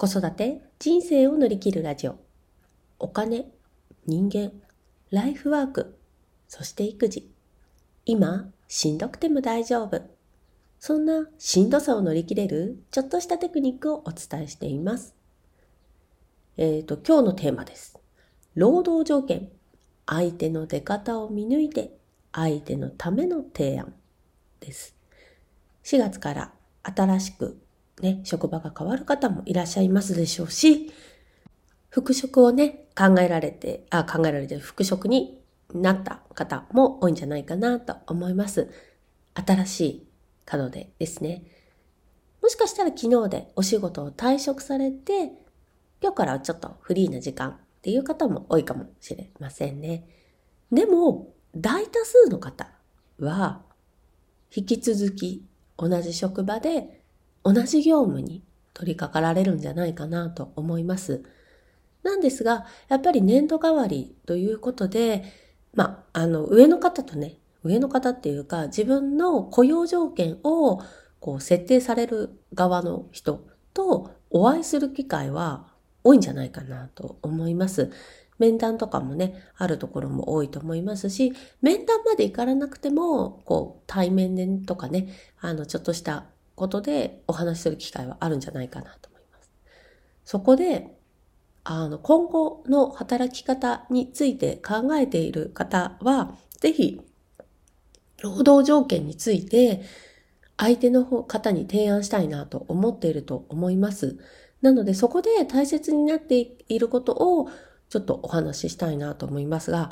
子育て、人生を乗り切るラジオ。お金、人間、ライフワーク、そして育児。今、しんどくても大丈夫。そんなしんどさを乗り切れる、ちょっとしたテクニックをお伝えしています。今日のテーマです。労働条件。相手の出方を見抜いて、相手のための提案です。4月から新しく職場が変わる方もいらっしゃいますでしょうし、復職を考えられて復職になった方も多いんじゃないかなと思います。新しい門出ですね。もしかしたら昨日でお仕事を退職されて、今日からはちょっとフリーな時間っていう方も多いかもしれませんね。でも、大多数の方は、引き続き同じ職場で同じ業務に取り掛かられるんじゃないかなと思います。なんですが、やっぱり年度代わりということで、上の方っていうか自分の雇用条件をこう設定される側の人とお会いする機会は多いんじゃないかなと思います。面談とかもあるところも多いと思いますし、面談まで行かなくても、対面でとかちょっとしたことでお話しする機会はあるんじゃないかなと思います。そこで、今後の働き方について考えている方は、ぜひ、労働条件について、相手の方に提案したいなと思っていると思います。なので、そこで大切になっていることを、ちょっとお話ししたいなと思いますが、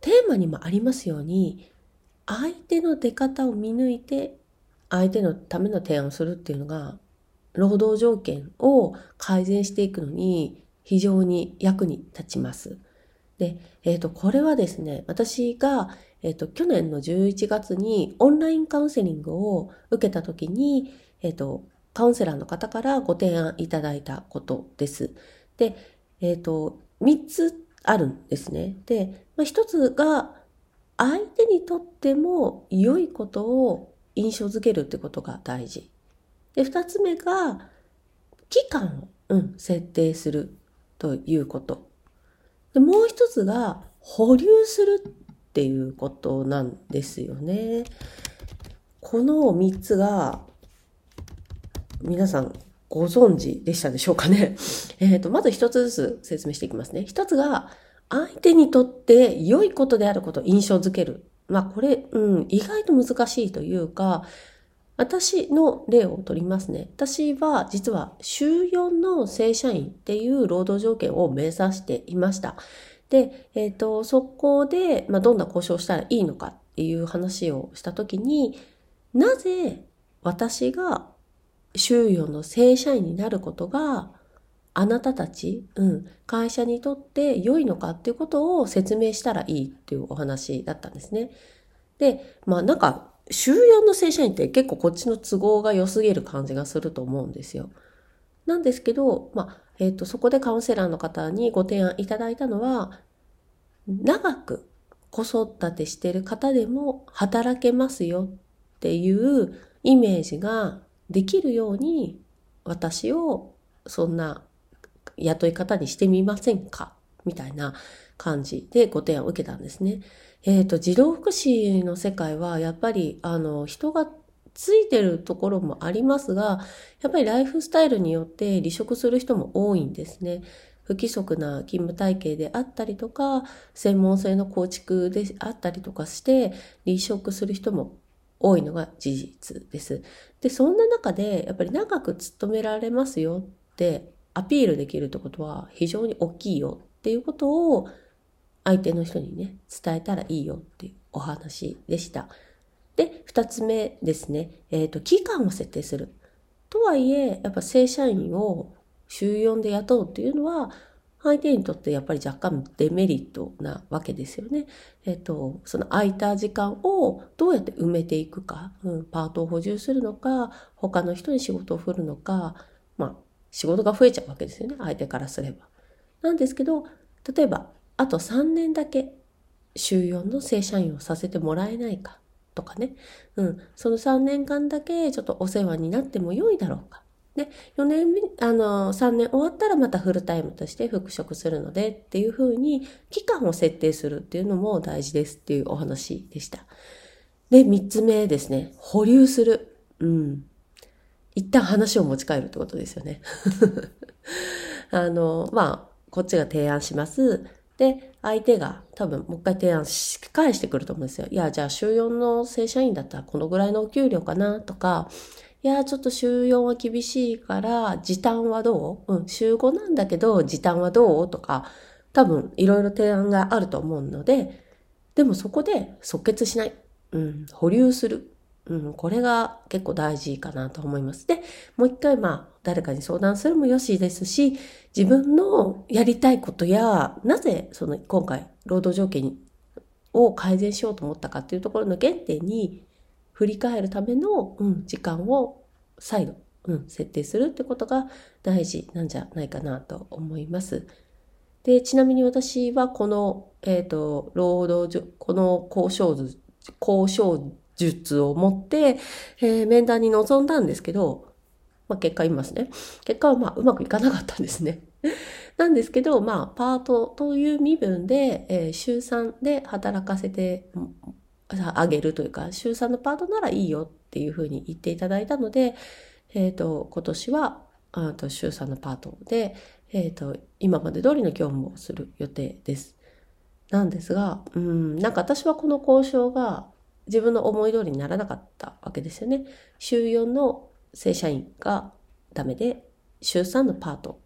テーマにもありますように、相手の出方を見抜いて、相手のための提案をするっていうのが、労働条件を改善していくのに非常に役に立ちます。で、これはですね、私が、去年の11月にオンラインカウンセリングを受けた時に、カウンセラーの方からご提案いただいたことです。で、3つあるんですね。で、1つが相手にとっても良いことを印象づけるってことが大事。で、2つ目が期間を、設定するということ。で、もう1つが保留するっていうことなんですよね。この3つが皆さんご存知でしたでしょうかね。まず一つずつ説明していきますね。一つが、相手にとって良いことであることを印象づける。これ、意外と難しいというか、私の例を取りますね。私は、実は、週4の正社員っていう労働条件を目指していました。で、そこで、どんな交渉をしたらいいのかっていう話をしたときに、なぜ私が、週4の正社員になることがあなたたち、会社にとって良いのかっていうことを説明したらいいっていうお話だったんですね。で、週4の正社員って結構こっちの都合が良すぎる感じがすると思うんですよ。なんですけど、そこでカウンセラーの方にご提案いただいたのは、長く子育てしてる方でも働けますよっていうイメージができるように私をそんな雇い方にしてみませんかみたいな感じでご提案を受けたんですね。児童福祉の世界はやっぱり人がついてるところもありますが、やっぱりライフスタイルによって離職する人も多いんですね。不規則な勤務体系であったりとか、専門性の構築であったりとかして離職する人も多いのが事実です。で、そんな中でやっぱり長く勤められますよってアピールできるってことは非常に大きいよっていうことを相手の人に伝えたらいいよっていうお話でした。で、二つ目ですね。期間を設定する。とはいえ、やっぱ正社員を週4で雇うっていうのは相手にとってやっぱり若干デメリットなわけですよね。その空いた時間をどうやって埋めていくか、パートを補充するのか、他の人に仕事を振るのか、仕事が増えちゃうわけですよね、相手からすれば。なんですけど、例えば、あと3年だけ週4の正社員をさせてもらえないかとかその3年間だけちょっとお世話になっても良いだろうかで、3年終わったらまたフルタイムとして復職するのでっていう風に期間を設定するっていうのも大事ですっていうお話でした。で、3つ目ですね。保留する。一旦話を持ち帰るってことですよね。こっちが提案します。で、相手が多分もう一回提案し返してくると思うんですよ。いや、じゃあ週4の正社員だったらこのぐらいのお給料かなとか、いや、ちょっと週4は厳しいから時短はどう？週5なんだけど時短はどう？とか、多分いろいろ提案があると思うので、でもそこで即決しない。保留する。これが結構大事かなと思います。で、もう一回誰かに相談するもよしですし、自分のやりたいことや、なぜ今回労働条件を改善しようと思ったかっていうところの原点に振り返るための、時間を再度、設定するってことが大事なんじゃないかなと思います。で、ちなみに私はこの交渉術を持って、面談に臨んだんですけど、結果言いますね。結果はうまくいかなかったんですね。なんですけど、パートという身分で、週3で働かせてあげるというか、週3のパートならいいよっていうふうに言っていただいたので、今年は週3のパートで、今まで通りの業務をする予定です。なんですが、私はこの交渉が自分の思い通りにならなかったわけですよね。週4の正社員がダメで、週3のパート。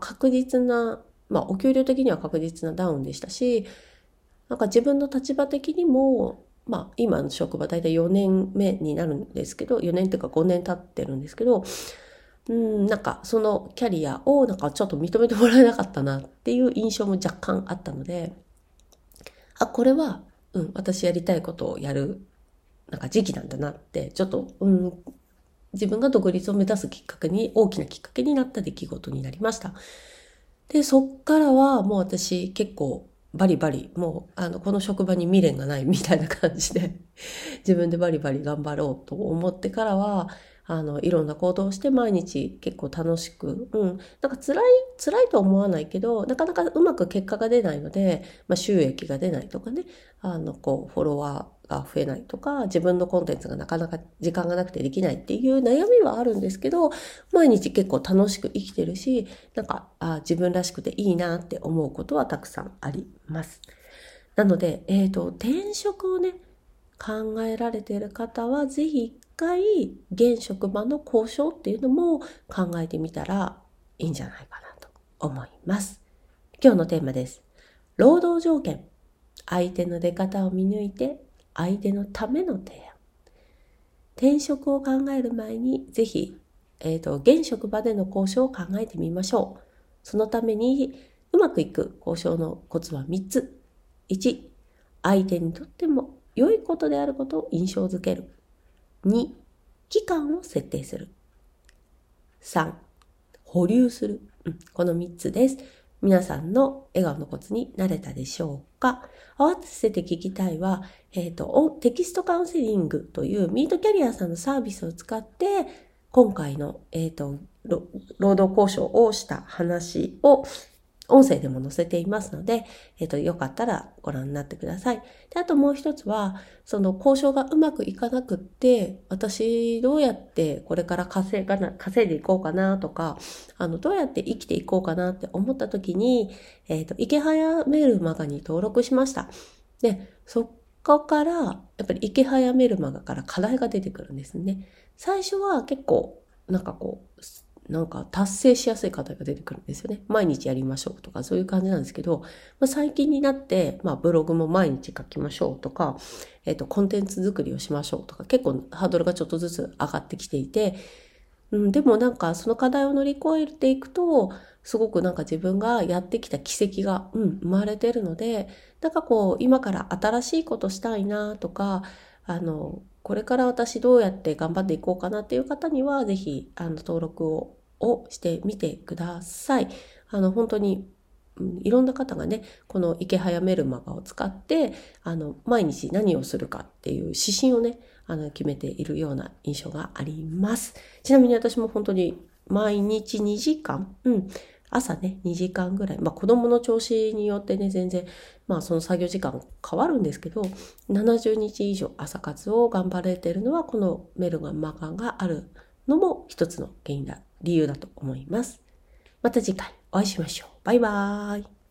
確実な、お給料的には確実なダウンでしたし、自分の立場的にも、今の職場大体4年目になるんですけど、4年というか5年経ってるんですけど、そのキャリアをちょっと認めてもらえなかったなっていう印象も若干あったので、これは、私やりたいことをやる、時期なんだなって、ちょっと、自分が独立を目指すきっかけに、大きなきっかけになった出来事になりました。で、そっからはもう私結構バリバリ、もう、この職場に未練がないみたいな感じで、自分でバリバリ頑張ろうと思ってからは、いろんな行動をして毎日結構楽しく、辛いとは思わないけど、なかなかうまく結果が出ないので、収益が出ないとかね、フォロワーが増えないとか、自分のコンテンツがなかなか時間がなくてできないっていう悩みはあるんですけど、毎日結構楽しく生きてるし、自分らしくていいなって思うことはたくさんあります。なので、転職をね、考えられている方は、ぜひ、現職場の交渉っていうのも考えてみたらいいんじゃないかなと思います。今日のテーマです。労働条件。相手の出方を見抜いて、相手のための提案。転職を考える前に、ぜひ、現職場での交渉を考えてみましょう。そのために、うまくいく交渉のコツは3つ。1、相手にとっても良いことであることを印象づける。2、期間を設定する。3、保留する。この3つです。皆さんの笑顔のコツになれたでしょうか？合わせて聞きたいは、テキストカウンセリングというミートキャリアさんのサービスを使って、今回の、労働交渉をした話を音声でも載せていますので、よかったらご覧になってください。で、あともう一つは、交渉がうまくいかなくって、私どうやってこれから稼いでいこうかなとか、どうやって生きていこうかなって思った時に、池早メルマガに登録しました。で、そこから、やっぱり池早メルマガから課題が出てくるんですね。最初は結構、達成しやすい課題が出てくるんですよね。毎日やりましょうとかそういう感じなんですけど、最近になって、ブログも毎日書きましょうとか、コンテンツ作りをしましょうとか、結構ハードルがちょっとずつ上がってきていて、でもその課題を乗り越えていくと、すごく自分がやってきた奇跡が、生まれてるので、今から新しいことしたいなとか、これから私どうやって頑張っていこうかなっていう方には、ぜひ、登録をしてみてください。本当に、いろんな方がね、この池早メルマガを使って、毎日何をするかっていう指針をね、決めているような印象があります。ちなみに私も本当に毎日2時間、朝ね、2時間ぐらい。子供の調子によってね、全然、その作業時間変わるんですけど、70日以上朝活を頑張れてるのは、このメルガン・マーガンがあるのも一つの原因だ、理由だと思います。また次回お会いしましょう。バイバーイ。